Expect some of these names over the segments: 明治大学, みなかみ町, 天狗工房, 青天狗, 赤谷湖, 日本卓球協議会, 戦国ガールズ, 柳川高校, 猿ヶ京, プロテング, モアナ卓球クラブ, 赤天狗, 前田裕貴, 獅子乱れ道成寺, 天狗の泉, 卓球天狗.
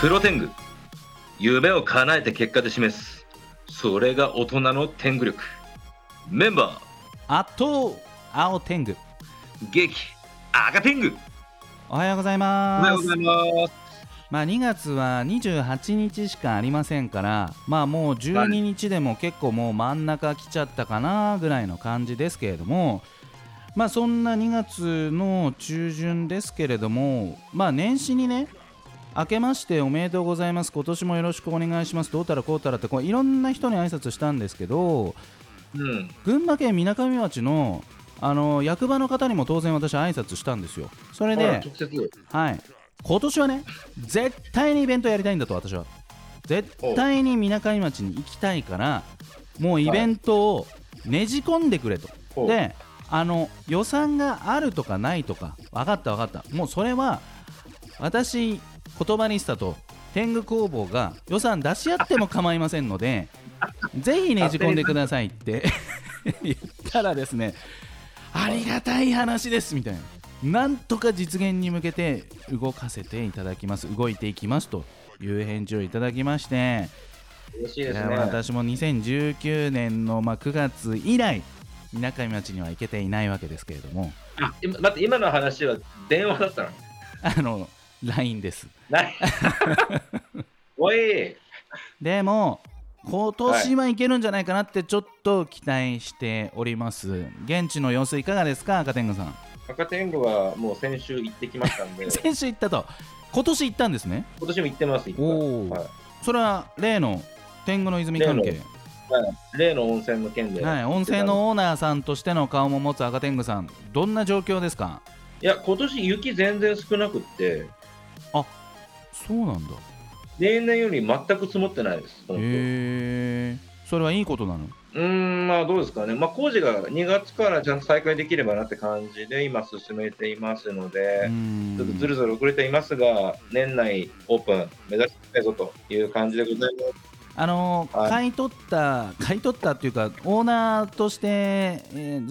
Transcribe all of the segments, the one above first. プロテング、夢を叶えて結果で示す、それが大人の天狗力。メンバーアット青天狗、激赤天狗。おはようございます。おはようございます。2月は28日しかありませんから、もう12日でも結構もう真ん中来ちゃったかなぐらいの感じですけれども、そんな2月の中旬ですけれども、年始にね、明けましておめでとうございます、今年もよろしくお願いします、どうたらこうたらってこういろんな人に挨拶したんですけど、群馬県みなかみ町の役場の方にも当然私挨拶したんですよ。それで、はい、今年はね絶対にイベントやりたいんだと、私は絶対にみなかみ町に行きたいから、もうイベントをねじ込んでくれと。で、予算があるとかないとか、分かった、もうそれは私言葉リスタと天狗工房が予算出し合っても構いませんのでぜひねじ込んでくださいって言ったらですね、ありがたい話ですみたいな、なんとか実現に向けて動いていきますという返事をいただきまして、嬉しいですね。私も2019年の9月以来みなかみ町には行けていないわけですけれども、待って、今の話は電話だったの？LINE ですおいでも今年はいけるんじゃないかなってちょっと期待しております、はい、現地の様子いかがですか赤天狗さん？赤天狗はもう先週行ってきましたんで先週行ったと、今年行ったんですね？今年も行ってます。お、はい、それは例の天狗の泉関係、例の温泉の件で、はい、温泉のオーナーさんとしての顔も持つ赤天狗さん、どんな状況ですか？いや、今年雪全然少なくって、あ、そうなんだ。例年より全く積もってないです。へー、それはいいことなの？どうですかね。工事が2月からちゃんと再開できればなって感じで今進めていますので、ちょっとずるずる遅れていますが、年内オープン目指したいぞという感じでございます。買い取ったっていうか、オーナーとして、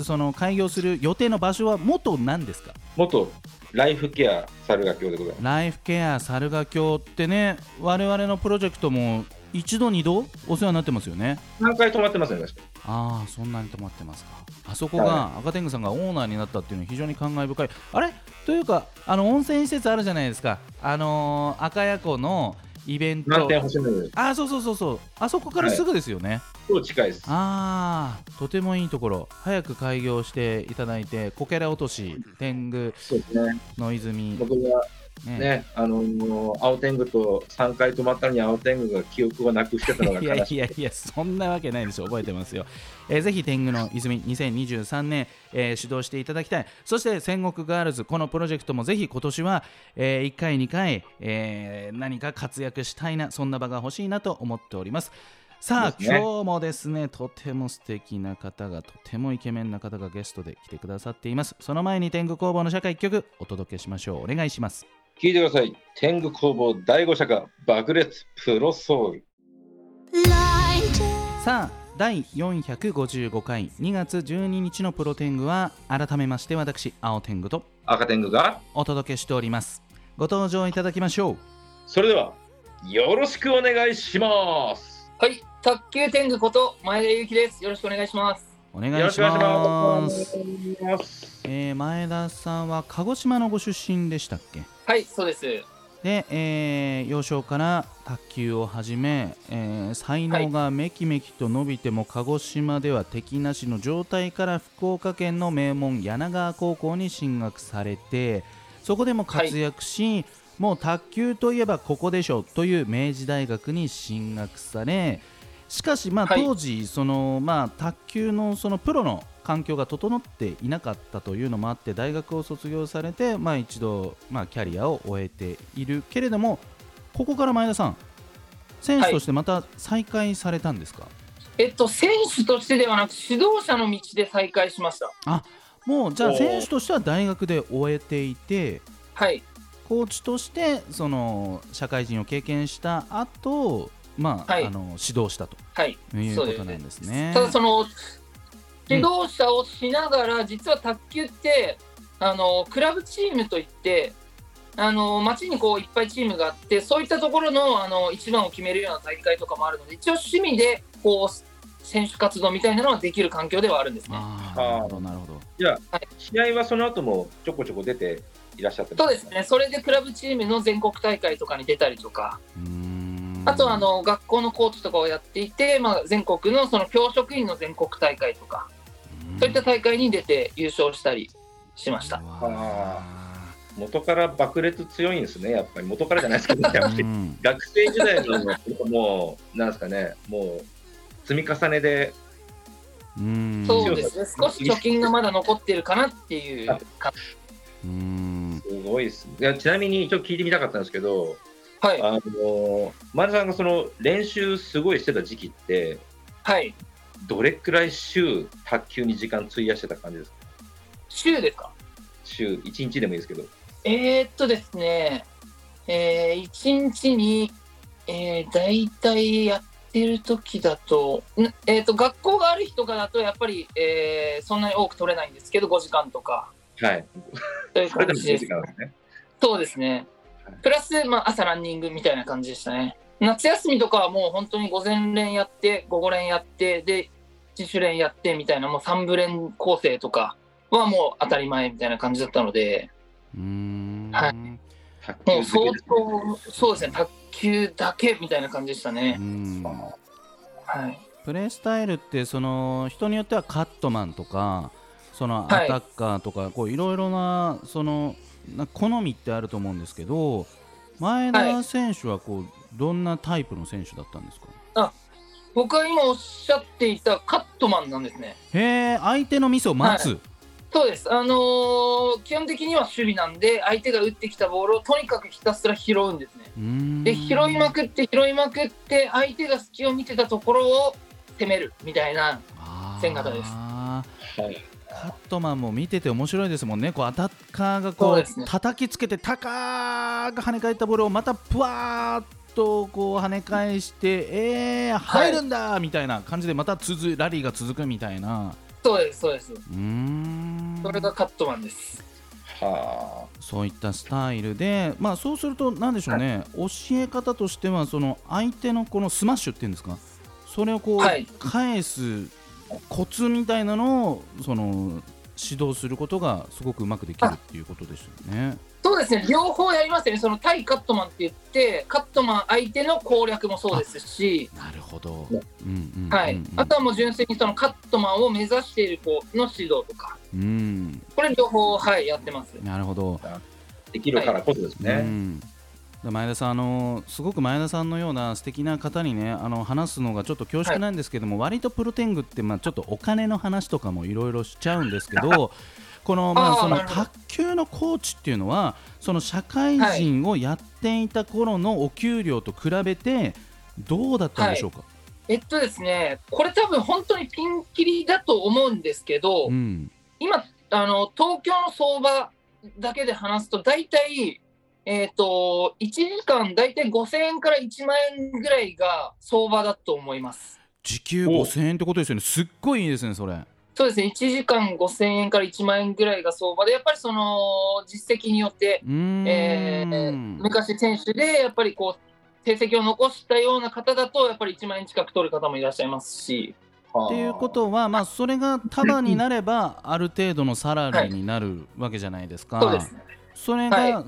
その開業する予定の場所は元何ですか？元ライフケア猿ヶ京でございます。ライフケア猿ヶ京ってね、我々のプロジェクトも一度二度お世話になってますよね。何回泊まってますね。確かに。ああ、そんなに泊まってますか。あそこが、はい、赤天狗さんがオーナーになったっていうのは非常に感慨深い。あれというか、温泉施設あるじゃないですか、赤谷湖のイベント、あ、そう、あそこからすぐですよね。そう、はい、近いです。ああ、とてもいいところ、早く開業していただいて、こけら落とし天狗の泉、ね、僕はね、青天狗と3回泊まったのに青天狗が記憶をなくしてたのが悲しいいやそんなわけないでしょ、覚えてますよぜひ天狗の泉2023年、指導していただきたい。そして戦国ガールズ、このプロジェクトもぜひ今年は、1回2回、何か活躍したいな、そんな場が欲しいなと思っております。さあ、今日もですね、とても素敵な方が、とてもイケメンな方がゲストで来てくださっています。その前に天狗工房の社歌1曲お届けしましょう。お願いします。聴いてください。天狗工房第5社歌、爆裂プロソウル。さあ、第455回2月12日のプロ天狗は、改めまして私青天狗と赤天狗がお届けしております。ご登場いただきましょう。それではよろしくお願いします。はい、卓球天狗こと前田裕貴です。よろしくお願いします。お願いします。前田さんは鹿児島のご出身でしたっけ？はい、そうです。で、幼少から卓球を始め、才能がめきめきと伸びても、鹿児島では敵なしの状態から福岡県の名門柳川高校に進学されて、そこでも活躍し、はい、もう卓球といえばここでしょという明治大学に進学され、しかし、当時その、卓球のそのプロの環境が整っていなかったというのもあって、大学を卒業されて、一度、キャリアを終えているけれども、ここから前田さん、選手としてまた再開されたんですか？はい、選手としてではなく、指導者の道で再開しました。あ、もうじゃあ選手としては大学で終えていて、はい、コーチとしてその社会人を経験した後、はい、指導したと、はい、いうことなんですね。ただ、その指導者をしながら、実は卓球ってクラブチームといって、街にこういっぱいチームがあって、そういったところ の一番を決めるような大会とかもあるので、一応趣味でこう選手活動みたいなのはできる環境ではあるんですね。なるほど。じゃあ、はい、試合はその後もちょこちょこ出ていらっしゃってますか？そうですね、それでクラブチームの全国大会とかに出たりとか、あとは学校のコーチとかをやっていて、全国 その教職員の全国大会とか、そういった大会に出て優勝したりしました。元から爆裂強いんですね、やっぱり。元からじゃないですけど、学生時代のもうなんですかね、もう積み重ねで。そうですね、少し貯金がまだ残ってるかなっていう感じ。すごいですね。いや、ちなみにちょっと聞いてみたかったんですけど、はい、前田さんがその練習すごいしてた時期って、はい、どれくらい週卓球に時間費やしてた感じですか？週ですか？週1日でもいいですけど。ですね、1日に、大体やってる時だと、学校がある日とかだとやっぱり、そんなに多く取れないんですけど、5時間とか。はい。そういう感じです。そうですね。プラス、朝ランニングみたいな感じでしたね。夏休みとかはもう本当に午前練やって、午後練やって、で、自主練やってみたいな、もう3部練構成とかはもう当たり前みたいな感じだったので、はい。もう相当、そうですね、卓球だけみたいな感じでしたね。はい。プレースタイルって、人によってはカットマンとか、アタッカーとか、いろいろな、好みってあると思うんですけど、前田選手はどんなタイプの選手だったんですか？僕は今おっしゃっていたカットマンなんですね。へー、相手のミスを待つ。はい、そうです。基本的には守備なんで、相手が打ってきたボールをとにかくひたすら拾うんですね。で、拾いまくって、相手が隙を見てたところを攻めるみたいな戦型です。はい。カットマンも見てて面白いですもんね。アタッカーが叩きつけて高く跳ね返ったボールをまたプワーッと跳ね返して、入るんだみたいな感じで、またラリーが続くみたいな。そうです、そうです。それがカットマンです。はあ。そういったスタイルで、そうすると何でしょうね。教え方としては、相手のこのスマッシュっていうんですか。それを返す。コツみたいなのを指導することがすごくうまくできるっていうことですよね。そうですね、両方やりますよね。対カットマンって言って、カットマン相手の攻略もそうですし、なるほど、あとはもう純粋にカットマンを目指している子の指導とか、これ両方、やってます。なるほど、できるからこそですね。前田さん、すごく前田さんのような素敵な方にね、話すのがちょっと恐縮なんですけども、割とプロテングって、ちょっとお金の話とかもいろいろしちゃうんですけど卓球のコーチっていうのは、社会人をやっていた頃のお給料と比べてどうだったんでしょうか？ですね、これ多分本当にピンキリだと思うんですけど、今東京の相場だけで話すと、だいたい1時間だいたい5000円から1万円ぐらいが相場だと思います。時給5000円ってことですよね。すっごいいいですね、それ。そうですね、1時間5000円から1万円ぐらいが相場で、やっぱり実績によって、昔選手でやっぱり成績を残したような方だと、やっぱり1万円近く取る方もいらっしゃいますし、っていうことは、それが束になればある程度のサラリーになるわけじゃないですか。そうですね。それが、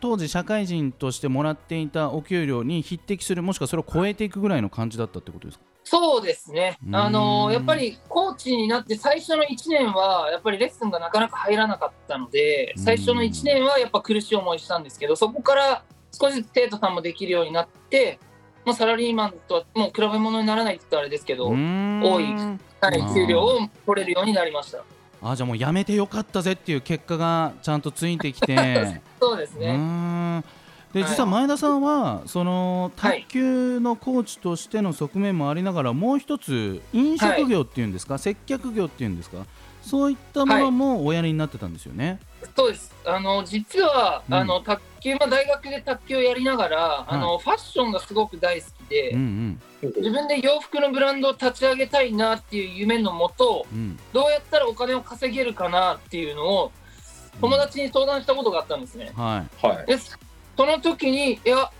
当時社会人としてもらっていたお給料に匹敵する、もしくはそれを超えていくぐらいの感じだったってことですか？そうですね、やっぱりコーチになって最初の1年はやっぱりレッスンがなかなか入らなかったので、最初の1年はやっぱ苦しい思いしたんですけど、そこから少しずつ生徒さんもできるようになって、サラリーマンとはもう比べ物にならないって言ったらあれですけど、多い給料を取れるようになりました。じゃあもうやめてよかったぜっていう結果がちゃんとついてきてそうですね。で、実は前田さんは卓球のコーチとしての側面もありながら、もう一つ飲食業っていうんですか、接客業っていうんですか、そういったものもおやりになってたんですよね。そうです。実は卓球、大学で卓球をやりながら、ファッションがすごく大好きで、自分で洋服のブランドを立ち上げたいなっていう夢のもと、どうやったらお金を稼げるかなっていうのを友達に相談したことがあったんですね、はい、でその時にいや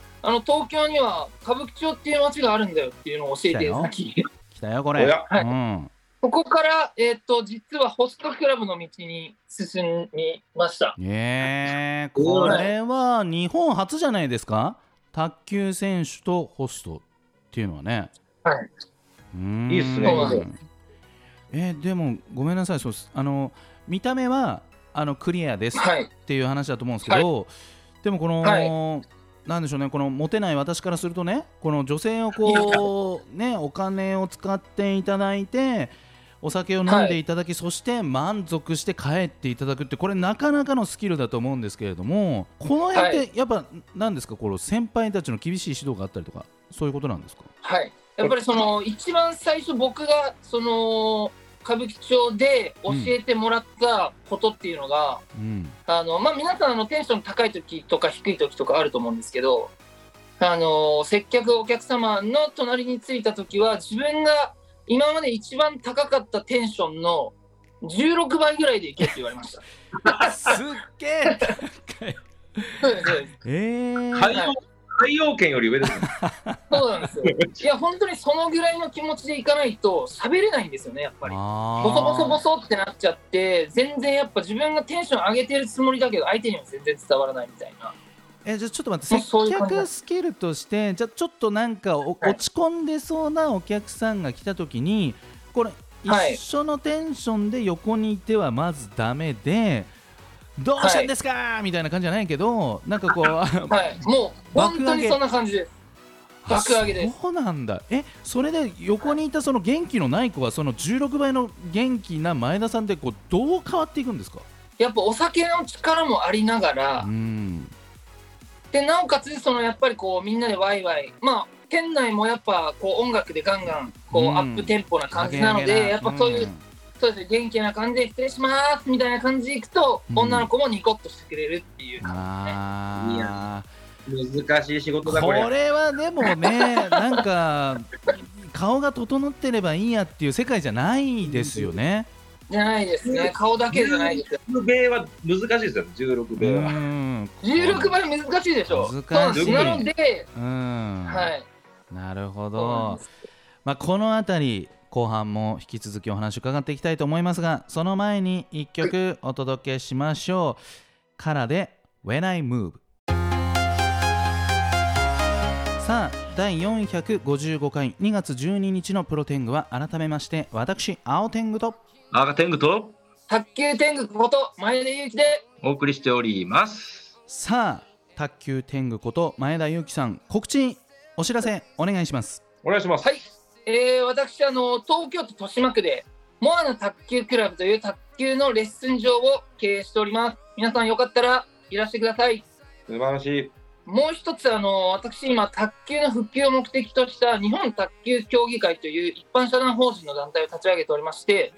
東京には歌舞伎町っていう街があるんだよっていうのを教えて来たよこれ、はいうん、ここから、実はホストクラブの道に進みました、これは日本初じゃないですか、卓球選手とホストっていうのはね、はい、いいっすね。でもごめんなさい、そう見た目はクリアですっていう話だと思うんですけど、はい、でもこの、はい、なんでしょうね、このモテない私からするとね、この女性をこうねお金を使っていただいてお酒を飲んでいただき、はい、そして満足して帰っていただくって、これなかなかのスキルだと思うんですけれども、この辺ってやっぱ何ですか、この先輩たちの厳しい指導があったりとかそういうことなんですか。はい、やっぱりその一番最初僕がその歌舞伎町で教えてもらったことっていうのが、うん、皆さんテンション高い時とか低い時とかあると思うんですけど、接客お客様の隣に着いた時は自分が今まで一番高かったテンションの16倍ぐらいで行けって言われましたすっげえ高いそうですそうです、海洋圏より上ですねそうなんですよ。いや本当にそのぐらいの気持ちでいかないと喋れないんですよね、やっぱりボソボソボソってなっちゃって、全然やっぱ自分がテンション上げてるつもりだけど相手には全然伝わらないみたいな。じゃあちょっと待って、接客スキルとして、じゃあちょっとなんか、はい、落ち込んでそうなお客さんが来た時にこれ一緒のテンションで横にいてはまずダメで、どうしたんですか、はい、みたいな感じじゃないけど、なんかこう、はい、もう本当にそんな感じです。爆上げです。そうなんだ。それで横にいたその元気のない子は、その16倍の元気な前田さんってこうどう変わっていくんですか。やっぱお酒の力もありながら、うんでなおかつそのやっぱりこうみんなでワイワイ、まあ店内もやっぱこう音楽でガンガンこうアップテンポな感じなので、やっぱそういう、そうです、元気な感じで失礼しますみたいな感じでいくと、女の子もニコッとしてくれるっていう感じですね。いや難しい仕事だこれ。これはでもねなんか顔が整ってればいいやっていう世界じゃないですよね。じゃないですね、顔だけじゃないですよ。16倍は難しいですよ、16倍は。16倍難しいでしょ。難しいなので、はい、なるほど。まあ、このあたり後半も引き続きお話を伺っていきたいと思いますが、その前に1曲お届けしましょう。からで When I Move。 さあ第455回2月12日のプロテングは、改めまして私青天狗と赤天狗と卓球天狗こと前田裕貴でお送りしております。さあ卓球天狗こと前田裕貴さん、告知お知らせお願いします。お願いします。はい、私東京都豊島区でモアナ卓球クラブという卓球のレッスン場を経営しております。皆さんよかったらいらしてください。素晴らしい。もう一つ私今卓球の普及を目的とした日本卓球協議会という一般社団法人の団体を立ち上げておりまして、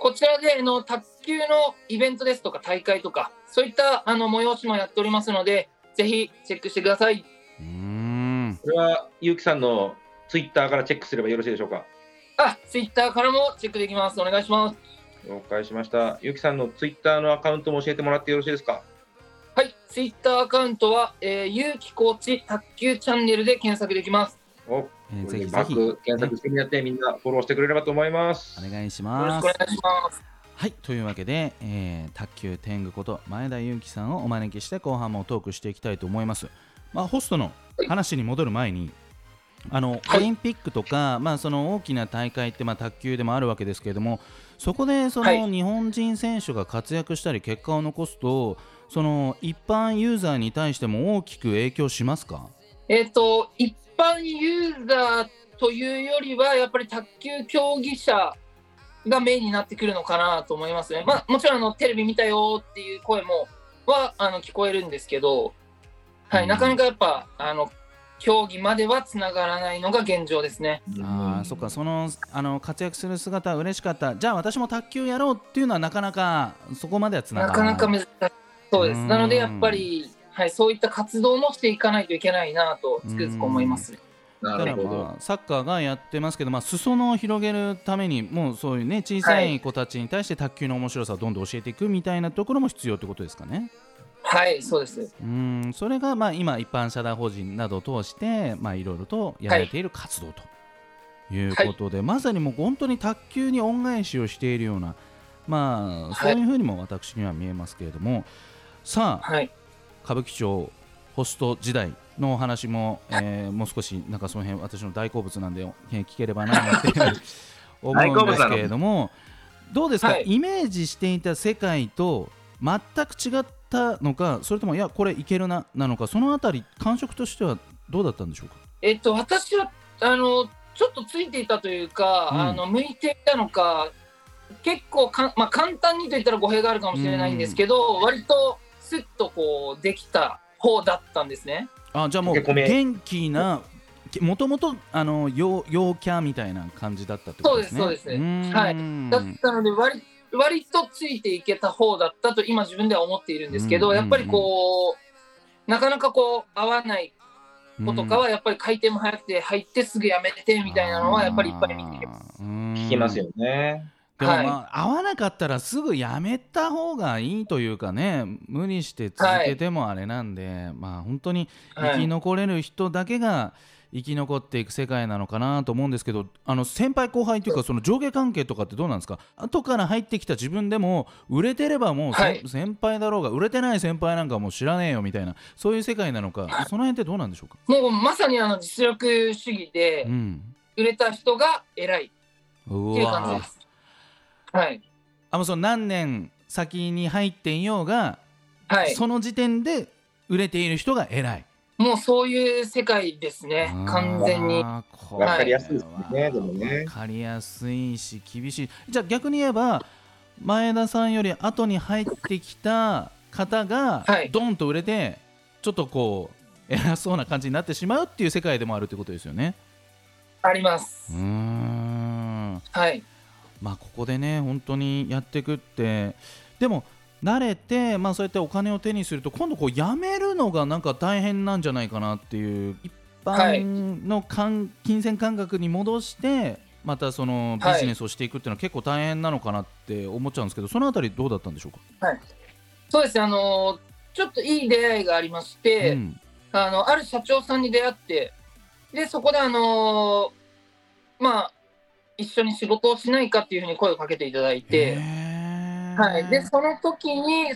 こちらで卓球のイベントですとか大会とかそういった催しもやっておりますので、ぜひチェックしてください。これはゆうきさんのツイッターからチェックすればよろしいでしょうか。ツイッターからもチェックできます。お願いします。了解しました。ゆきさんのツイッターのアカウントも教えてもらってよろしいですか。はい、ツイッターアカウントは、ゆうきコーチ卓球チャンネルで検索できます。ぜひぜひ検索してみて、みんなフォローしてくれればと思います。お願いします。よろしくお願いします。はい、というわけで、卓球天狗こと前田ゆうきさんをお招きして後半もトークしていきたいと思います。まあ、ホストの話に戻る前に、はい、オリンピックとか、まあ、その大きな大会って、まあ、卓球でもあるわけですけれども、そこでその日本人選手が活躍したり結果を残すと、その一般ユーザーに対しても大きく影響しますか。一般ユーザーというよりはやっぱり卓球競技者がメインになってくるのかなと思いますね。まあ、もちろんテレビ見たよっていう声もは聞こえるんですけど、はい、なかなかやっぱ競技まではつながらないのが現状ですね。そっか、その活躍する姿嬉しかった、じゃあ私も卓球やろうっていうのはなかなかそこまではつながらない、なかなか難しい。そうです。なのでやっぱり、はい、そういった活動もしていかないといけないなとつくづく思います。だからまあサッカーがやってますけど、まあ、裾野を広げるためにもうそういうね小さい子たちに対して卓球の面白さをどんどん教えていくみたいなところも必要ってことですかね。はい、そうです。うん、それがまあ今一般社団法人などを通していろいろとやられている活動ということで、はい、まさにもう本当に卓球に恩返しをしているような、まあ、そういうふうにも私には見えますけれども、はい、さあ、はい、歌舞伎町ホスト時代のお話も、もう少しなんかその辺私の大好物なんで聞ければなって思うんですけれども、どうですか、はい、イメージしていた世界と全く違ったのか、それともいやこれいけるななのか、そのあたり感触としてはどうだったんでしょうか。私はちょっとついていたというか、うん、向いていたのか結構まあ、簡単にと言ったら語弊があるかもしれないんですけど、割とスッとこうできた方だったんですね。あ、じゃあもう元気な、もともと陽キャみたいな感じだったってことですね。そうですそうです、はい、だったので割とついていけた方だったと今自分では思っているんですけど、やっぱりこうなかなかこう合わない子とかはやっぱり回転も早くて入ってすぐやめてみたいなのはやっぱりいっぱい見てきます。聞きますよね。でもまあ、はい、合わなかったらすぐやめた方がいいというかね、無理して続けてもあれなんで、はい、まあ、本当に生き残れる人だけが生き残っていく世界なのかなと思うんですけど、先輩後輩というかその上下関係とかってどうなんですか。後から入ってきた自分でも売れてればもう、はい、先輩だろうが売れてない先輩なんかもう知らねえよみたいな、そういう世界なのか、その辺ってどうなんでしょうか。もうまさに実力主義で、うん、売れた人が偉いっていう感じです。はい、その何年先に入っていようが、はい、その時点で売れている人が偉い、もうそういう世界ですね。完全にわかりやすいですね。でもね、わかりやすいし厳しい。じゃあ逆に言えば前田さんより後に入ってきた方がドンと売れて、はい、ちょっとこう偉そうな感じになってしまうっていう世界でもあるってことですよね。あります。うーん、はい、まあ、ここでね本当にやっていくって、でも慣れて、まあ、そうやってお金を手にすると今度こう辞めるのがなんか大変なんじゃないかなっていう一般の金銭感覚に戻してまたそのビジネスをしていくっていうのは結構大変なのかなって思っちゃうんですけど、そのあたりどうだったんでしょうか。はい、そうですね、ちょっといい出会いがありまして、うん、ある社長さんに出会って、でそこでまあ一緒に仕事をしないかっていうふうに声をかけていただいて、はい、でその時に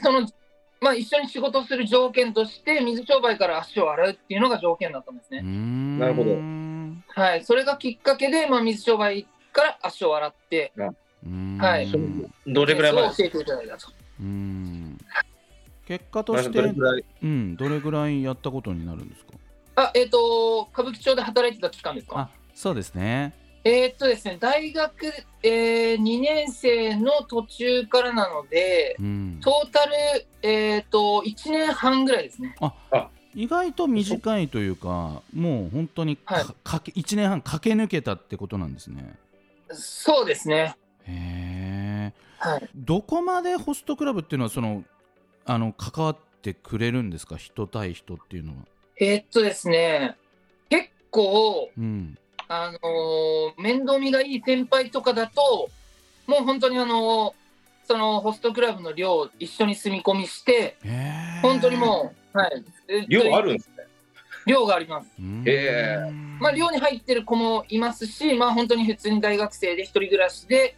まあ、一緒に仕事をする条件として水商売から足を洗うっていうのが条件だったんですね。なるほど、はい、それがきっかけで、まあ、水商売から足を洗って、はい、どれぐらい前ですか。教えていただいたと。結果としてどれぐらい、うん、どれぐらいやったことになるんですか。歌舞伎町で働いてた期間ですか。あ、そうですね。ですね、大学、2年生の途中からなので、うん、トータル、1年半ぐらいですね。あ、意外と短いというか、もう本当に、はい、1年半駆け抜けたってことなんですね。そうですね。へー、はい、どこまでホストクラブっていうのは関わってくれるんですか、人対人っていうのは。ですね、結構、うん、面倒見がいい先輩とかだともう本当にそのホストクラブの寮を一緒に住み込みして、本当にもう、はい、寮あるんですね。寮があります。まあ、寮に入ってる子もいますし、まあ、本当に普通に大学生で一人暮らしで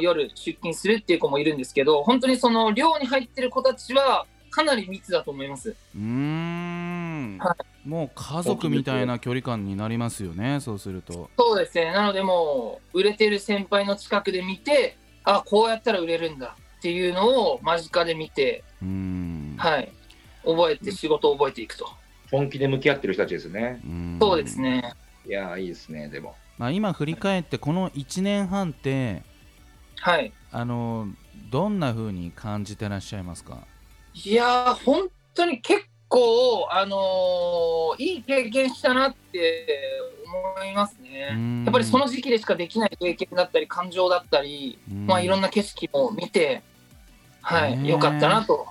夜出勤するっていう子もいるんですけど、本当にその寮に入ってる子たちはかなり密だと思います。はい、もう家族みたいな距離感になりますよね。そうするとそうですね。なのでもう売れてる先輩の近くで見て、あ、こうやったら売れるんだっていうのを間近で見て、はい、覚えて仕事を覚えていくと。本気で向き合ってる人たちですね。そうですね。いや、いいですね。でも、まあ、今振り返ってこの1年半って、はい、どんな風に感じてらっしゃいますか。いや、本当に結構いい経験したなって思いますね。やっぱりその時期でしかできない経験だったり感情だったり、まあ、いろんな景色も見て、はい、良かったなと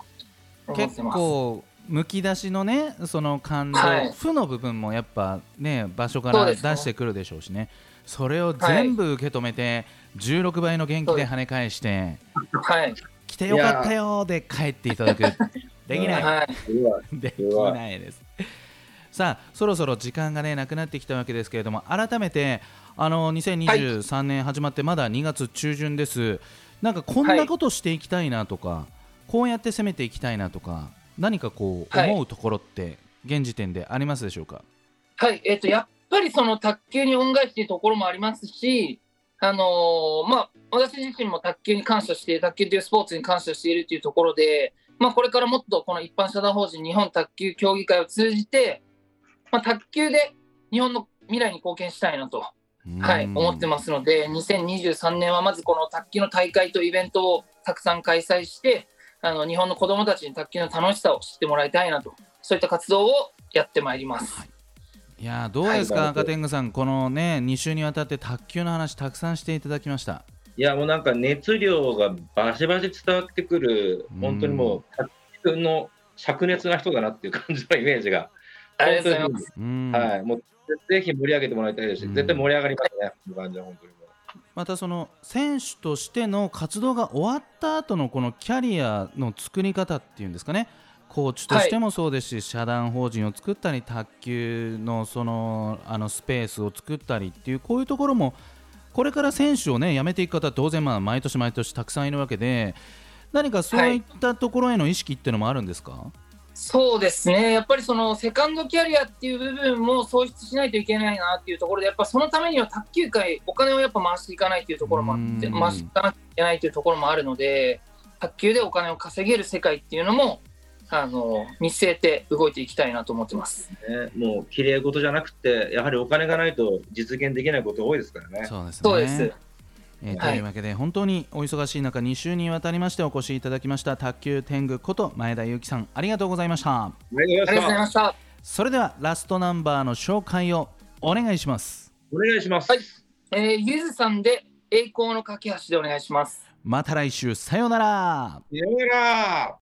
思ってます。結構むき出しのねその感動、はい、負の部分もやっぱね場所から出してくるでしょうしね、それを全部受け止めて16倍の元気で跳ね返して、はい、来てよかったよで帰っていただくできない、はい、できないです。さあそろそろ時間がねなくなってきたわけですけれども、改めて2023年始まってまだ2月中旬です。なんかこんなことしていきたいなとか、はい、こうやって攻めていきたいなとか、何かこう思うところって現時点でありますでしょうか。はい、やっぱりその卓球に恩返しっていうところもありますし、私自身も卓球に感謝して、卓球というスポーツに感謝しているというところで、これからもっとこの一般社団法人日本卓球協議会を通じて、卓球で日本の未来に貢献したいなと、はい、思ってますので、2023年はまずこの卓球の大会とイベントをたくさん開催して、日本の子どもたちに卓球の楽しさを知ってもらいたいなと、そういった活動をやってまいります、はい。いやどうですか、はい、赤天狗さん、このね2週にわたって卓球の話たくさんしていただきました。いやもうなんか熱量がバシバシ伝わってくる、本当にもう卓球の灼熱な人だなっていう感じのイメージが、ありがとうございます、はい、もうぜひ盛り上げてもらいたいですし、絶対盛り上がりますね、この感じは本当に。またその選手としての活動が終わった後のこのキャリアの作り方っていうんですかね、コーチとしてもそうですし、社団法人を作ったり卓球のそのスペースを作ったりっていう、こういうところもこれから選手をね辞めていく方は当然毎年毎年たくさんいるわけで、何かそういったところへの意識っていうのもあるんですか。はい、そうですね、やっぱりそのセカンドキャリアっていう部分も創出しないといけないなっていうところで、やっぱそのためには卓球界お金をやっぱ回していかないっていうところもあって、回していかなきゃいけないというところもあるので、卓球でお金を稼げる世界っていうのも見据えて動いていきたいなと思ってます、ね。もう綺麗事じゃなくて、やはりお金がないと実現できないこと多いですからね。そうですね、そうです、はい、というわけで本当にお忙しい中2週にわたりましてお越しいただきました、卓球天狗こと前田祐樹さん、ありがとうございました。ありがとうございました。それではラストナンバーの紹介をお願いします。お願いします、はい。ゆずさんで栄光の架け橋でお願いします。また来週、さようなら。さようなら。